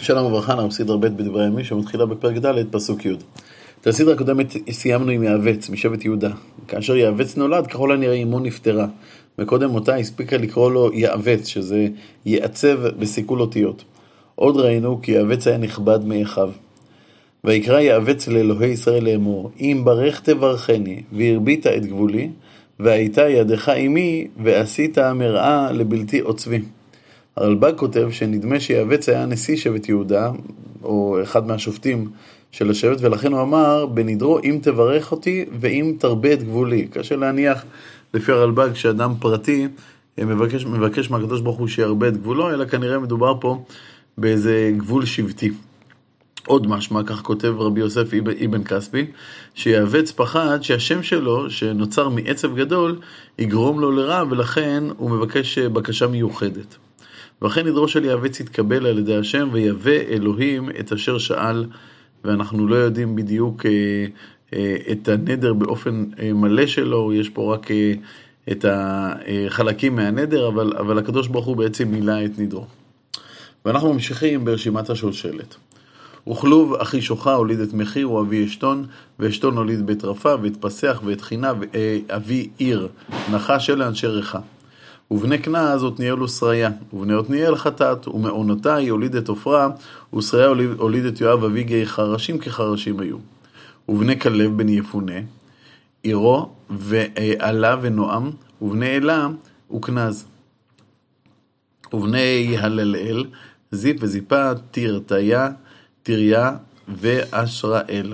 שלום וברכה, אנחנו סדרה ב' בדברי הימים שמתחילה בפרק ד' פסוק י'. את הסדרה הקודמת סיימנו עם יעבץ משבט יהודה. כאשר יעבץ נולד, ככל הנראה אמו נפטרה, וקודם מותה הספיקה לקרוא לו יעבץ, שזה יעצב בסיכול אותיות. עוד ראינו כי יעבץ היה נכבד מאחיו. ויקרא יעבץ לאלוהי ישראל לאמור, אם ברך תברכני והרבית את גבולי, והייתה ידך עמי ועשית מראה לבלתי עוצבי. הרלב"ג כותב שנדמה שיעבץ היה נשיא שבט יהודה, או אחד מהשופטים של השבט, ולכן הוא אמר, בנדרו אם תברך אותי ואם תרבה את גבולי. קשה להניח לפי הרלב"ג שאדם פרטי מבקש מהקדוש ברוך הוא שירבה את גבולו, אלא כנראה מדובר פה באיזה גבול שבטי. עוד משמע, כך כותב רבי יוסף אבן כספי, שיעבץ פחד שהשם שלו, שנוצר מעצב גדול, יגרום לו לרע, ולכן הוא מבקש בקשה מיוחדת. ואכן נדרו של יעבץ התקבל על ידי השם, ויבא אלוהים את אשר שאל, ואנחנו לא יודעים בדיוק את הנדר באופן מלא שלו, יש פה רק את החלקים מהנדר, אבל הקדוש ברוך הוא בעצם מילא את נדרו. ואנחנו ממשיכים ברשימת השולשלת. וכלוב אחי שוחה הוליד את מחיר, הוא אבי אשתון, ואשתון הוליד בית רפה, ואת פסח, ואת חינה, אבי עיר, נחש אלה אנשי ריחה. ובני כנעז עתניאל ושריה, ובני עתניאל חטאת, ומעונותה הוליד את עופרה, ושריה הוליד את יואב אבי גיא, חרשים כחרשים היו. ובני כלב בן יפונה, עירו ועלה ונועם, ובני אלה וכנז. ובני הללאל, זיפ וזיפה, תירתיה, תיריה ואשראאל.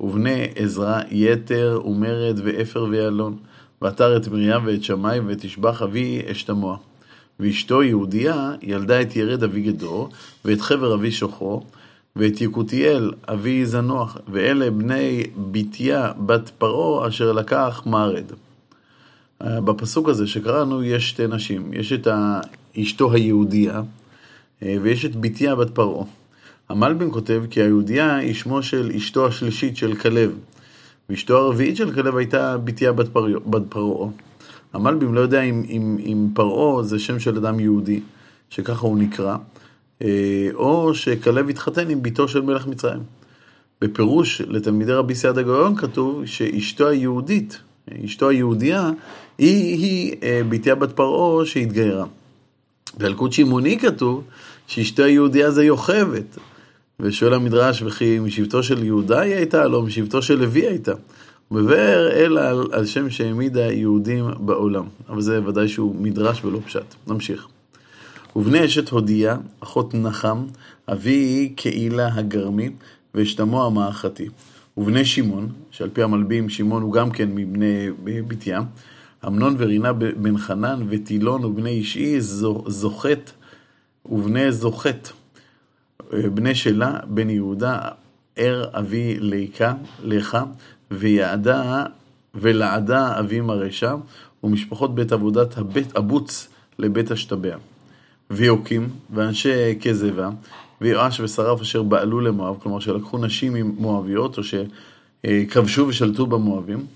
ובני עזרא, יתר ומרד ואפר ואלון. ועתר את מרים ואת שמי ותשבח אבי אשתמוע. ואשתו יהודיה ילדה את ירד אבי גדור, ואת חבר אבי שוחו, ואת יקותיאל אבי זנוח, ואלה בני ביתיה בת פרעה אשר לקח מרד. בפסוק הזה שקראנו יש שתי נשים, יש את אשתו היהודיה ויש את ביתיה בת פרעה. המלבין כותב כי היהודיה היא שמו של אשתו השלישית של כלב, ואשתו הרביעית של כלב הייתה ביתיה בת פרעה. המלבים לא יודע אם פרעה זה שם של אדם יהודי, שככה הוא נקרא, או שכלב התחתן עם ביתו של מלך מצרים. בפירוש לתלמידי רבי סעדיה גאון כתוב שאשתו היהודית, אשתו היהודיה, היא ביתיה בת פרעה שהתגיירה. בילקוט שמעוני כתוב שאשתו היהודיה זה יוכבת. ושואל המדרש, וכי משבטו של יהודה היא הייתה, לא משבטו של לוי הייתה. הוא מבאר אלא על שם שהעמידה יהודים בעולם. אבל זה ודאי שהוא מדרש ולא פשט. נמשיך. ובני אשת הודיה, אחות נחם, אבי קהילה הגרמי, ואשתמו המאחתי. ובני שמעון, שעל פי המלבים שמעון הוא גם כן מבני ביתיה, אמנון ורינה בן חנן, וטילון ובני אישי, זוכת ובני זוכת. בני שלה, בן יהודה, ער אבי לך, ולעדה אבי מרשע, ומשפחות בית עבודת הבית אבוץ לבית השתבע. ויוקים, ואנשי כזבה, ויואש ושרף אשר בעלו למואב, כלומר שלקחו נשים עם מואביות, או שכבשו ושלטו במואבים,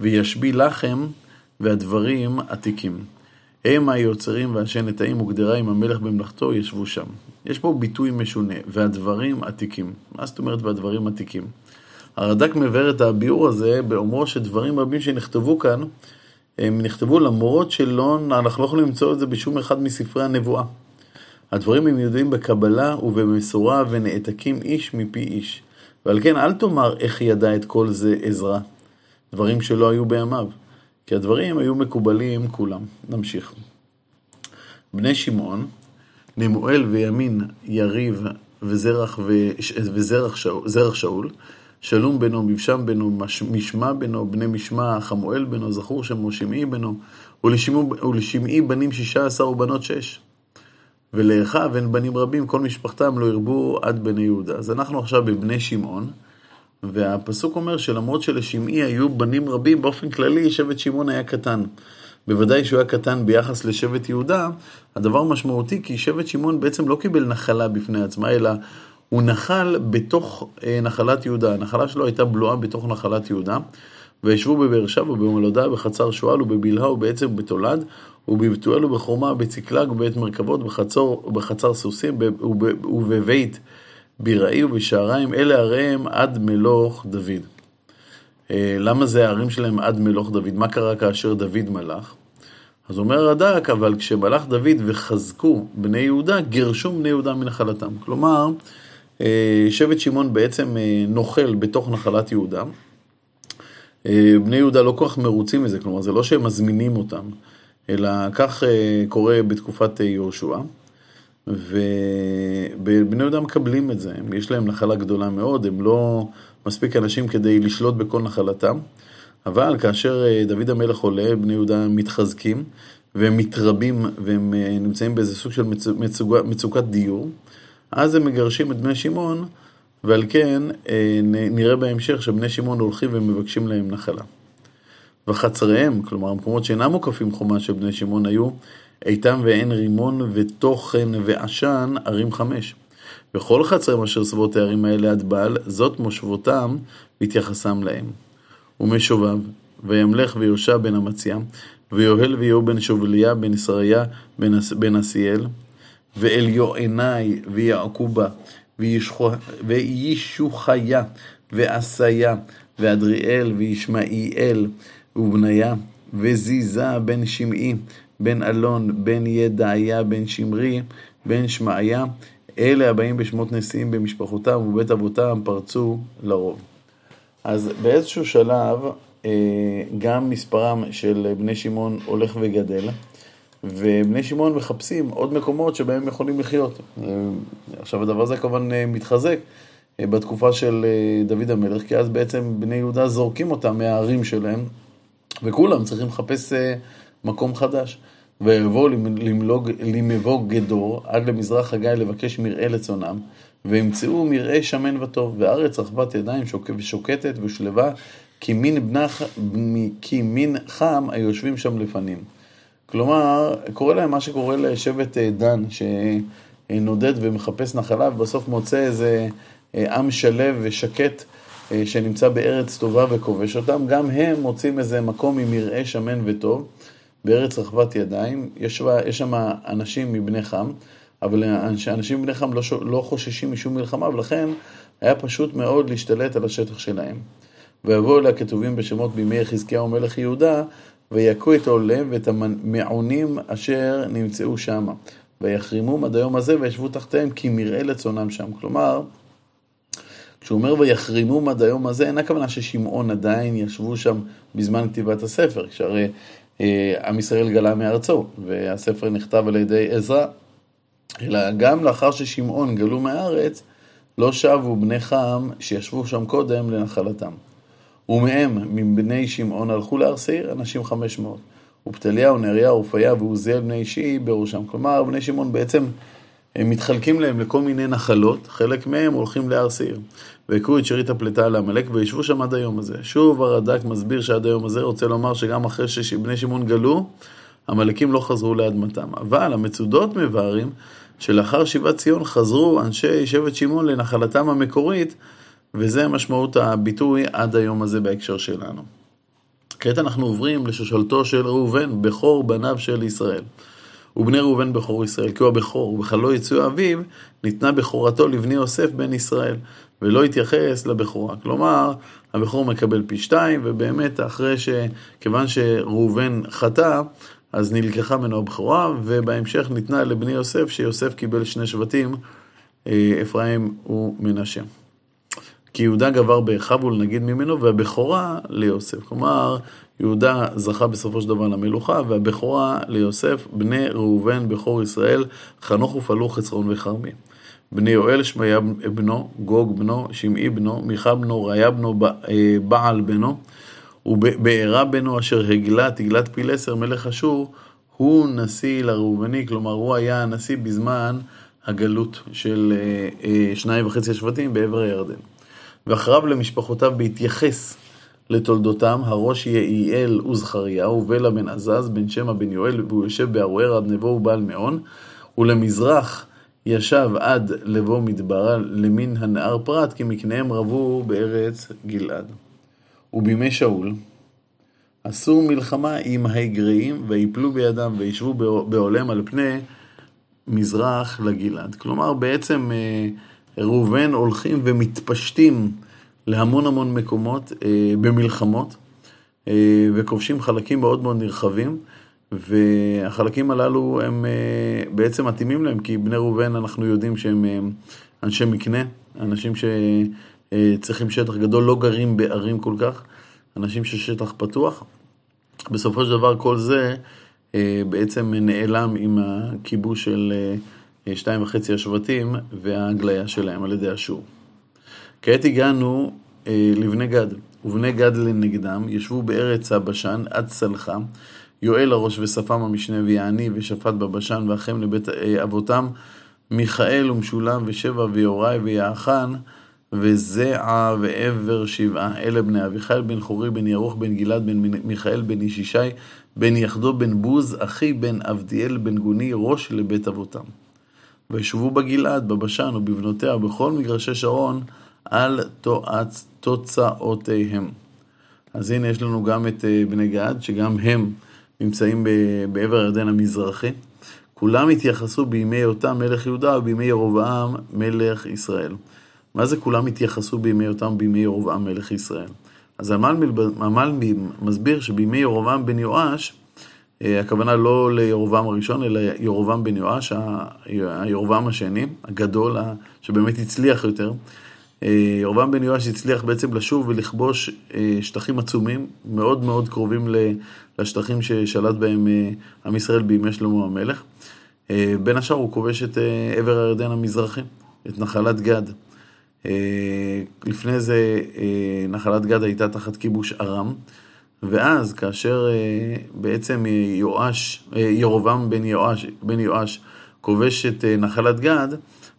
וישבי לחם והדברים עתיקים. הם היוצרים ואנשי נטעים וגדרה עם המלך במלאכתו ישבו שם. יש פה ביטוי משונה, והדברים עתיקים. מה זאת אומרת והדברים עתיקים? הרד"ק מבאר את הביאור הזה באומרו שדברים רבים שנכתבו כאן, הם נכתבו למרות שלא, אנחנו לא יכולים למצוא את זה בשום אחד מספרי הנבואה. הדברים הם יודעים בקבלה ובמסורה ונעתקים איש מפי איש. ועל כן אל תאמר איך ידע את כל זה עזרא. דברים שלא היו בימיו. כי הדברים היו מקובלים כולם. נמשיך. בני שמעון, נמואל וימין, יריב וזרח שאול, שלום בנו, מבשם בנו, משמע בנו, בני משמע, חמואל בנו, זכור שמו, שמעי בנו, ולשמעי בנים 16 ובנות 6. ולאחיו הן בנים רבים, כל משפחתם לא הרבו עד בני יהודה. אז אנחנו עכשיו בבני שמעון, והפסוק אומר שלמרות שלשמעי היו בנים רבים, באופן כללי שבט שמעון היה קטן. בוודאי שהוא היה קטן ביחס לשבט יהודה. הדבר משמעותי כי שבט שמעון בעצם לא קיבל נחלה בפני עצמה, אלא הוא נחל בתוך נחלת יהודה. הנחלה שלו הייתה בלועה בתוך נחלת יהודה, וישבו בבאר שבע ובמולדה, בחצר שואל ובבלהה ובעצב ובתולד, ובבתואל ובחומה, בצקלג ובעת מרכבות, בחצר סוסים ובבית ביראי ובשעריים, אלה עריהם עד מלוך דוד. למה זה הערים שלהם עד מלוך דוד? מה קרה כאשר דוד מלך? אז אומר רד"ק, אבל כשמלך דוד וחזקו בני יהודה, גרשו בני יהודה מנחלתם. כלומר, שבט שמעון בעצם נוחל בתוך נחלת יהודה. בני יהודה לא כל כך מרוצים מזה, כלומר, זה לא שהם מזמינים אותם, אלא כך קורה בתקופת יהושע. ובני יהודה מקבלים את זה, יש להם נחלה גדולה מאוד, הם לא מספיק אנשים כדי לשלוט בכל נחלתם, אבל כאשר דוד המלך עולה, בני יהודה מתחזקים, והם מתרבים, והם נמצאים באיזה סוג של מצוקת דיור, אז הם מגרשים את בני שמעון, ועל כן נראה בהמשך שבני שמעון הולכים ומבקשים להם נחלה. וחצריהם, כלומר המקומות שאינם מוקפים חומה של בני שמעון, היו איתם ועין רימון ותוכן ועשן ערים 5. וכל חצריהם אשר סביבות הערים האלה עד בעל, זאת מושבותם והתייחסם להם. ומשובב, וימלך ויושע בן אמציה, ויוהל ויהו בן שובליה, בן ישריה, בן עשיאל, ואליוענאי ויעקובה, וישוחיה, ועשיה, ואדריאל, וישמעיאל, ובניה, וזיזה בן שמעי, בן אלון, בן ידעיה, בן שמרי, בן שמעיה, אלה הבאים בשמות נשיאים במשפחותם ובית אבותם פרצו לרוב. אז באיזשהו שלב גם מספרם של בני שמעון הולך וגדל, ובני שמעון מחפשים עוד מקומות שבהם יכולים לחיות. עכשיו הדבר הזה כמובן מתחזק בתקופה של דוד המלך, כי אז בעצם בני יהודה זורקים אותם מהערים שלהם, וכולם צריכים לחפש מקום חדש. ויבואו למבוג גדור עד למזרח הגיא לבקש מרעה לצונם, וימצאו מרעה שמן וטוב, וארץ רחבת ידיים שוקטת ושלווה, כי מין חם היושבים שם לפנים. כלומר, קורא להם מה שקורא לשבט דן, שנודד ומחפש נחלה, ובסוף מוצא איזה עם שלב ושקט שנמצא בארץ טובה וכובש אותם. גם הם מוצאים איזה מקום עם מרעה שמן וטוב, בארץ רחבת ידיים. יש שם אנשים מבני חם, אבל אנשים מבני חם לא חוששים משום מלחמה, ולכן היה פשוט מאוד להשתלט על השטח שלהם. ויבואו אליה כתובים בשמות בימי יחזקיהו מלך יהודה, ויכו את העולם ואת המעונים אשר נמצאו שם, ויחרימום עד היום הזה וישבו תחתיהם, כי מראה לצונם שם. כלומר, כשהוא אומר ויחרימום עד היום הזה, אין הכוונה ששמעון עדיין ישבו שם בזמן כתיבת הספר, כשהרי עם ישראל גלה מארצו, והספר נכתב על ידי עזרא, אלא גם לאחר ששמעון גלו מהארץ, לא שבו בני חם שישבו שם קודם לנחלתם. ומהם, מבני שמעון, הלכו להר סעיר, אנשים 500. ופתליהו, נריה, ורפיה, ועוזיאל בני אישי בראשם. כלומר, בני שמעון בעצם מתחלקים להם לכל מיני נחלות, חלק מהם הולכים להר סעיר. והקעו את שארית הפלטה על עמלק, וישבו שם עד היום הזה. שוב הרד"ק מסביר שעד היום הזה רוצה לומר שגם אחרי שבני שמעון גלו, עמלקים לא חזרו לאדמתם. אבל המצודות מבארים שלאחר שיבת ציון חזרו אנשי שבט שמעון לנחלתם המקורית, וזה משמעות הביטוי עד היום הזה בהקשר שלנו. כעת אנחנו עוברים לשושלתו של ראובן, בכור בניו של ישראל. ובני ראובן בכור ישראל, כי הוא הבכור, ובכלו יצאו אביו, ניתנה בכורתו לבני יוסף בן ישראל, ולא התייחס לבכורה. כלומר, הבכור מקבל פי 2, ובאמת אחרי שכיוון שראובן חטא, אז נלקחה ממנו הבכורה, ובהמשך ניתנה לבני יוסף, שיוסף קיבל 2 שבטים, אפרים ומנשה. כי יהודה גבר באחיו ולנגיד ממנו, והבכורה ליוסף. כלומר, יהודה זכה בסופו של דבר למלוכה, והבכורה ליוסף, בני ראובן בכור ישראל, חנוך ופלוך, חצרון וחרמי. בני יואל, שמעיה בנו, גוג בנו, שמעי בנו, מיכה בנו, ראיה בנו, בעל בנו, ובערה בנו אשר הגלה, תגלת פילסר, מלך אשור, הוא נשיא לראובני, כלומר הוא היה הנשיא בזמן הגלות של 2.5 השבטים בעבר הירדן. ואחריו למשפחותיו בהתייחס לתולדותם, הראש יעיאל וזכריה, ובלה בן עזז, בן שמע בן יואל, והוא יושב בארוהר עד נבו ובעל מעון, ולמזרח ישב עד לבו מדברה, למין הנער פרת, כי מקניהם רבו בארץ גלעד. ובימי שאול, עשו מלחמה עם ההגריים, ויפלו בידם וישבו בעולם על פני מזרח לגלעד. כלומר, בעצם ראובן הולכים ומתפשטים להמון המון מקומות במלחמות, וכובשים חלקים מאוד מאוד נרחבים, והחלקים הללו הם בעצם מתאימים להם, כי בני ראובן אנחנו יודעים שהם אנשי מקנה, אנשים שצריכים שטח גדול, לא גרים בערים כל כך, אנשים ששטח פתוח. בסופו של דבר כל זה בעצם נעלם עם הכיבוש של 2.5 השבטים וההגליה שלהם על ידי אשור. כעת הגענו לבני גד, ובני גד לנגדם ישבו בארץ הבשן עד סלחה, יואל הראש ושפם המשנה ויעני ושפט בבשן ואחם לבית אבותם, מיכאל ומשולם ושבע ויוראי ויעחן וזעה ועבר שבעה. אלה בני אביחיל בן חורי בן ירוך בן גלעד בן מיכאל בן אישישי בן יחדו בן בוז אחי בן אבדיאל בן גוני ראש לבית אבותם. וישבו בגלעד בבשן ובבנותיה בכל מגרשי שרון על תוצאותיהם. אז הנה יש לנו גם את בני גד שגם הם נמצאים בעבר הירדן המזרחי. כולם התייחסו בימי יותם מלך יהודה ובימי ירובעם מלך ישראל. מה זה כולם התייחסו בימי יותם בימי ירובעם מלך ישראל? אז המל מסביר שבימי ירובעם בן יואש, הכוונה לא לירובעם הראשון, אלא ירובעם בן יואש, הירובעם השני, הגדול, שבאמת הצליח יותר. ירובעם בן יואש הצליח בעצם לשוב ולכבוש שטחים עצומים, מאוד מאוד קרובים לשטחים ששלט בהם עם ישראל בימי שלמה המלך. בין השאר הוא כובש את עבר הירדן המזרחי, את נחלת גד. לפני זה נחלת גד הייתה תחת כיבוש ארם, ואז כאשר בעצם ירובעם בן יואש כובש את נחלת גד,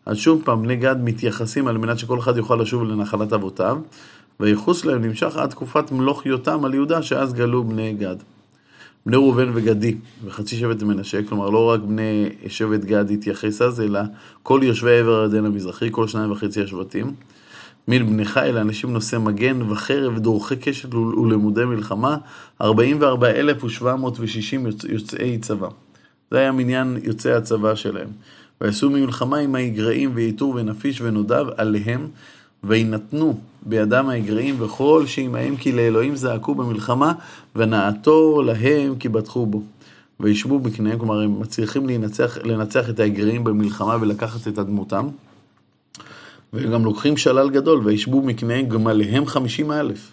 אז שוב פעם בני גד מתייחסים על מנת שכל אחד יוכל לשוב לנחלת אבותיו, והייחוס להם נמשך עד תקופת מלוך יותם על יהודה, שאז גלו בני גד. בני ראובן וגדי וחצי שבט מנשה, כלומר לא רק בני שבט גד התייחס אז, אלא כל יושבי עבר הירדן המזרחי, כל 2.5 השבטים. מבניך אלה אנשים נושא מגן וחרב דורכי קשת ולמודי מלחמה, 44,760 יוצאי צבא. זה היה מניין יוצאי הצבא שלהם. ועשו מלחמה עם האגרעים ויתור ונפיש ונודב עליהם, וינתנו בידם האגרעים וכל שעמהם, כי לאלוהים זעקו במלחמה, ונעתור להם כי בטחו בו. וישבו בקניהם, כלומר הם מצליחים לנצח את האגרעים במלחמה ולקחת את אדמותם, וגם לוקחים שלל גדול, וישבו מקניהם גמליהם 50,000,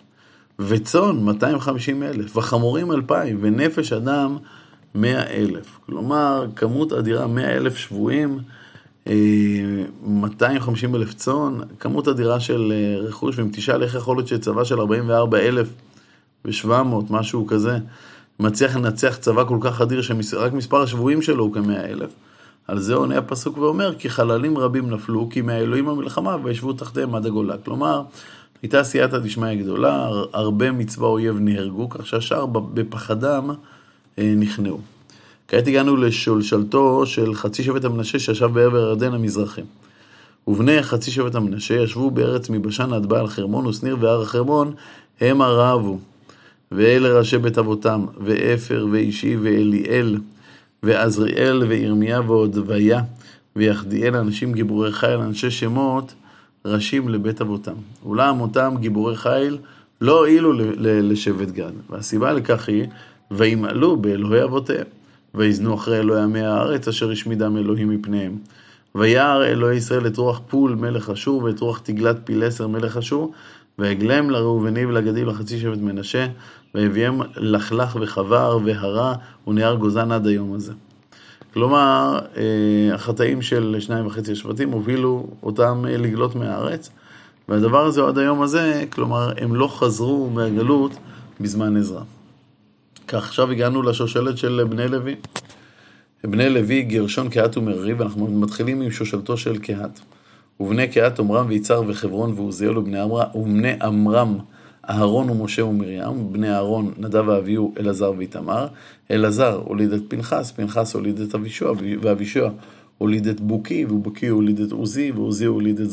וצאן 250,000, וחמורים 2,000, ונפש אדם 100,000. כלומר, כמות אדירה 100,000 שבויים, 250,000 צאן, כמות אדירה של רכוש, ואם תשאל איך יכול להיות שצבא של 44,700, משהו כזה, מצליח לנצח צבא כל כך אדיר שרק מספר השבויים שלו הוא כ100,000. על זה עונה הפסוק ואומר, כי חללים רבים נפלו, כי מהאלוהים המלחמה, וישבו תחתיהם עד הגולה. כלומר, הייתה סייעתא דשמיא גדולה, הרבה מצבא אויב נהרגו, כך שהשאר בפחדם נכנעו. כעת הגענו לשלשלתו של חצי שבט המנשה שישב בעבר הירדן המזרחי. ובני חצי שבט המנשה ישבו בארץ מבשן עד בעל חרמון ושניר והר החרמון, הם הרעבו. ואלה ראשי בית אבותם, ואפר ואישי ואליאל, ועזריאל וירמיה ועודוויה, ויחדיאל אנשים גיבורי חיל, אנשי שמות, ראשים לבית אבותם. אולם אותם גיבורי חיל לא הועילו לשבט גד. והסיבה לכך היא, וימעלו באלוהי אבותיהם, ויזנו אחרי אלוהי עמי הארץ, אשר השמידם אלוהים מפניהם. ויער אלוהי ישראל את רוח פול מלך אשור, ואת רוח תגלת פילסר מלך אשור, והגלם לראובני ולגדי ולחצי שבט מנשה, והביאם לחלך וחבר והרה, ונהר גוזן עד היום הזה. כלומר, החטאים של 2.5 השבטים הובילו אותם לגלות מהארץ, והדבר הזה עד היום הזה, כלומר, הם לא חזרו מהגלות בזמן עזרא. כך עכשיו הגענו לשושלת של בני לוי. בני לוי גרשון קהת ומררי, ואנחנו מתחילים עם שושלתו של קהת. ובני קהת עומרם ויצהר וחברון ועוזיאל ובני עמרם אהרון ומשה ומרים, בני אהרון נדב ואביהו אלעזר ואיתמר. אלעזר הוליד את פנחס, פנחס הוליד את אבישוע, ואבישוע הוליד את בוקי, ובוקי הוליד את עוזי, ועוזי הוליד את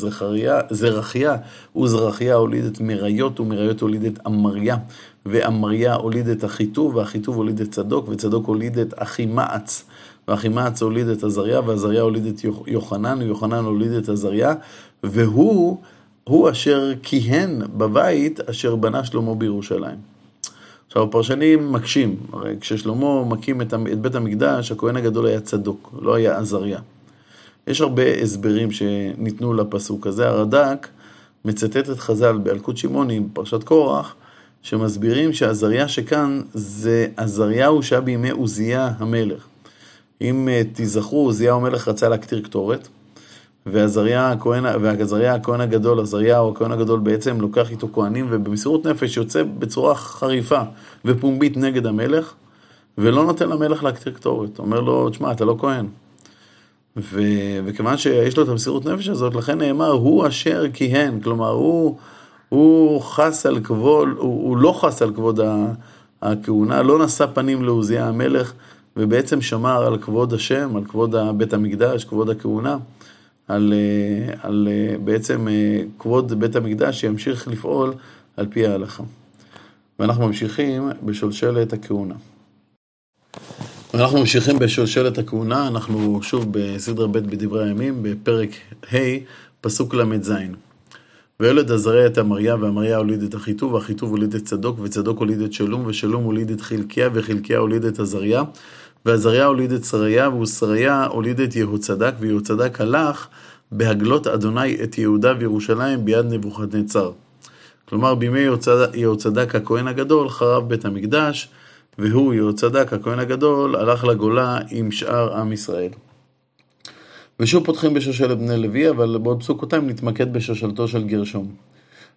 זרחיה, וזרחיה הוליד את מריות, ומריות הוליד את אמריה, ואמריה הוליד את אחיטוב, ואחיטוב הוליד את צדוק, וצדוק הוליד את אחימעץ, ואחימעץ הוליד את עזריה, ועזריה הוליד את יוחנן, ויוחנן הוליד את עזריה, והוא אשר כיהן בבית אשר בנה שלמה בירושלים. עכשיו הפרשנים מקשים, הרי כששלמה מקים את בית המקדש, הכהן הגדול היה צדוק, לא היה עזריה. יש הרבה הסברים שניתנו לפסוק הזה, הרד"ק מצטט את חז"ל באלקוט שמעוני, פרשת קורח, שמסבירים שעזריה שכאן זה עזריהו שהיה בימי עוזיה המלך. אם תזכרו, עוזיה המלך רצה להקטיר קטורת, ועזריה הכהן הגדול בעצם לוקח איתו כהנים, ובמסירות נפש יוצא בצורה חריפה ופומבית נגד המלך, ולא נותן למלך להקטיר קטורת. אומר לו, תשמע, אתה לא כהן. וכיוון שיש לו את המסירות נפש הזאת, לכן נאמר, הוא אשר כיהן. כלומר, הוא חס על כבוד, הוא לא חס על כבוד הכהונה, לא נשא פנים לעוזיה המלך, ובעצם שמר על כבוד השם, על כבוד בית המקדש, כבוד הכהונה. על בעצם כבוד בית המקדש שימשיך לפעול על פי ההלכה. ואנחנו ממשיכים בשולשלת הכהונה. אנחנו שוב בסדרה ב' בדברי הימים, בפרק ה' פסוק ל"ז. וילד עזריה את אמריה, ואמריה הוליד את אחיטוב, ואחיטוב הוליד את צדוק, וצדוק הוליד את שלום, ושלום הוליד את חלקיה, וחלקיה הוליד את עזריה. ועזריה הוליד את שריה, ושריה הוליד את יהוצדק, ויהוצדק הלך בהגלות אדוני את יהודה וירושלים ביד נבוכדנצר. כלומר, בימי יהוצדק הכהן הגדול חרב בית המקדש, והוא יהוצדק הכהן הגדול הלך לגולה עם שאר עם ישראל. ושוב פותחים בשושלת בני לוי, אבל בעוד פסוקותיים נתמקד בשושלתו של גרשום.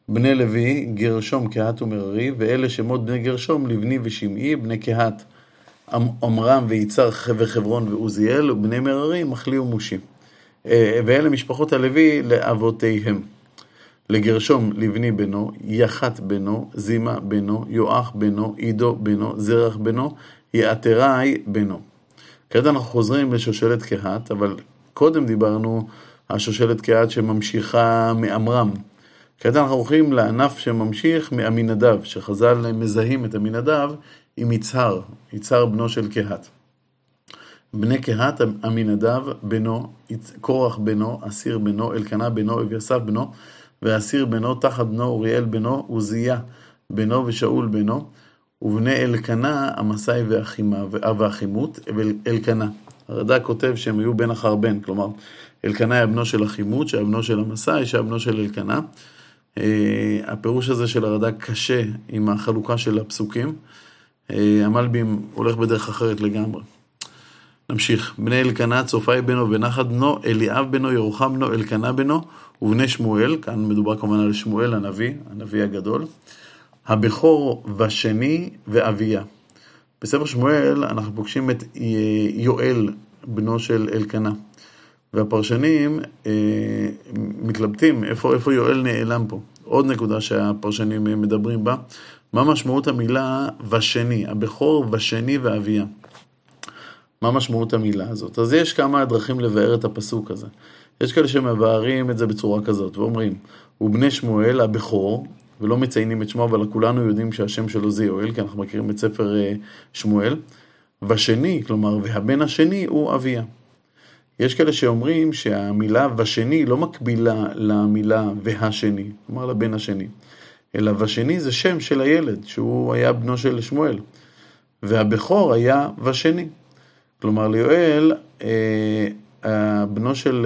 בני לוי, גרשום, קהת ומררי, ואלה שמות בני גרשום, לבני ושמעי, בני קהת. עמרם ויצהר וחברון ועוזיאל, ובני מררי, מחלי ומושי. ואלה משפחות הלוי לאבותיהם. לגרשום לבני בנו, יחת בנו, זימה בנו, יואח בנו, עידו בנו, זרח בנו, יעתראי בנו. כעת אנחנו חוזרים לשושלת קהת, אבל קודם דיברנו על שושלת קהת שממשיכה מעמרם. כעת אנחנו הולכים לענף שממשיך מאמינדב, שחז"ל מזהים את אמינדב עם יצהר, יצהר בנו של קהת. בני קהת, אמינדב בנו, קורח בנו, אסיר בנו, אלקנה בנו, אביסף בנו, ואסיר בנו, תחת בנו, אוריאל בנו, עוזיה בנו ושאול בנו, ובני אלקנה, המסאי והחימות, אלקנה. הרד"ק כותב שהם היו בן אחר בן, כלומר, אלקנה היה בנו של החימות, שהיה בנו של המסאי, שהיה בנו של אלקנה. הפירוש הזה של הרד"ק קשה עם החלוקה של הפסוקים, המלבים הולך בדרך אחרת לגמרי. נמשיך. בני אלקנה, צופאי בנו ונחת בנו, אליאב בנו, ירוחם בנו, אלקנה בנו, ובני שמואל, כאן מדובר כמובן על שמואל הנביא הגדול, הבכור ושני ואביה. בספר שמואל אנחנו פוגשים את יואל, בנו של אלקנה, והפרשנים מתלבטים איפה יואל נעלם פה. עוד נקודה שהפרשנים מדברים בה, מה משמעות המילה ושני, הבכור ושני ואביה? מה משמעות המילה הזאת? אז יש כמה דרכים לבאר את הפסוק הזה. יש כאלה שמבארים את זה בצורה כזאת, ואומרים, ובני שמואל הבכור, ולא מציינים את שמו, אבל כולנו יודעים שהשם שלו זה יואל, כי אנחנו מכירים את ספר שמואל, ושני, כלומר, והבן השני הוא אביה. יש כאלה שאומרים שהמילה ושני לא מקבילה למילה והשני, כלומר לבן השני. אלא ושני זה שם של הילד, שהוא היה בנו של שמואל, והבכור היה ושני. כלומר ליואל, בנו של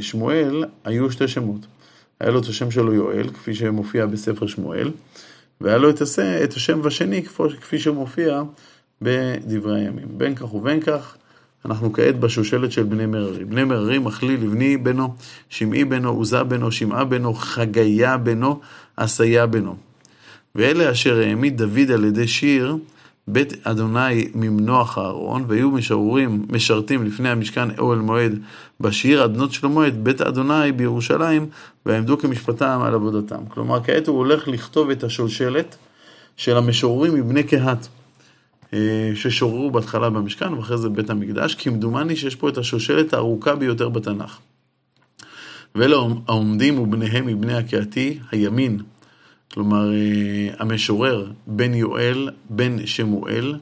שמואל, היו שתי שמות. היה לו את השם שלו יואל, כפי שמופיע בספר שמואל, והיה לו את השם ושני, כפי שמופיע בדברי הימים. בין כך ובין כך, אנחנו כעת בשושלת של בני מררי. בני מררי מחלי לבני בנו, שמעי בנו, עוזה בנו, שמעה בנו, חגיה בנו, עשיה בנו. ואלה אשר העמיד דוד על ידי שיר, בית אדוני ממנוח הארון, והיו משרתים לפני המשכן אוהל מועד בשיר, עד בנות שלמה את בית אדוני בירושלים, ועמדו כמשפטם על עבודתם. כלומר, כעת הוא הולך לכתוב את השושלת של המשוררים מבני קהת. ששוררו בהתחלה במשכן ואחרי זה בית המקדש, כמדומני שיש פה את השושלת הארוכה ביותר בתנ"ך. ולעומדים ובניהם מבני הקהתי הימין, כלומר המשורר, בן יואל, בן שמואל,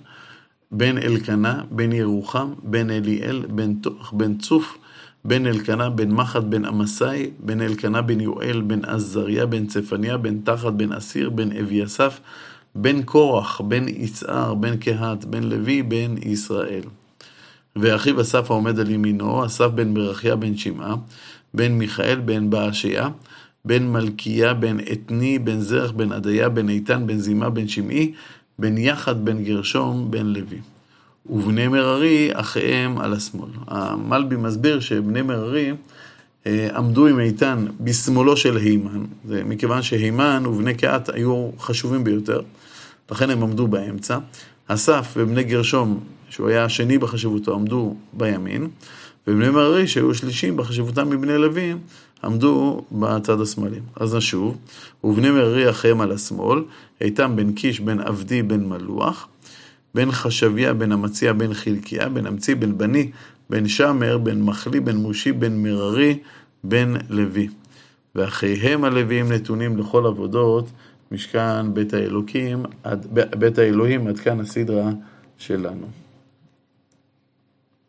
בן אלקנה, בן ירוחם, בן אליאל, בן תוח, בן צוף, בן אלקנה, בן מחד, בן עמסי, בן אלקנה, בן יואל, בן עזריה, בן צפניה, בן תחת, בן אסיר, בן אביסף, בן קורח, בן יצער, בן קהת, בן לוי, בן ישראל. ואחיו אסף העומד על ימינו, אסף בן ברכיה, בן שמעה, בן מיכאל, בן באשיה, בן מלכיה, בן אתני, בן זרח, בן עדיה, בן איתן, בן זימה, בן שמעי, בן יחד, בן גרשום, בן לוי. ובני מררי אחיהם על השמאל. המלבי מסביר שבני מררי עמדו עם איתן בשמאלו של הימן. זה מכיוון שהימן ובני קהת היו חשובים ביותר, לכן הם עמדו באמצע. אסף ובני גרשום, שהוא היה השני בחשיבותו, עמדו בימין, ובני מררי, שהיו שלישים בחשיבותם מבני לוי, עמדו בצד השמאלי. אז נשוב, ובני מררי אחיהם על השמאל, איתם בן קיש, בן עבדי, בן מלוח, בן חשביה, בן אמציע, בן חלקיה, בן אמצי, בן בני, בן שמר, בן מחלי, בן מושי, בן מררי, בן לוי. ואחיהם הלוויים נתונים לכל עבודות, משכן בית האלוהים, עד כאן הסדרה שלנו.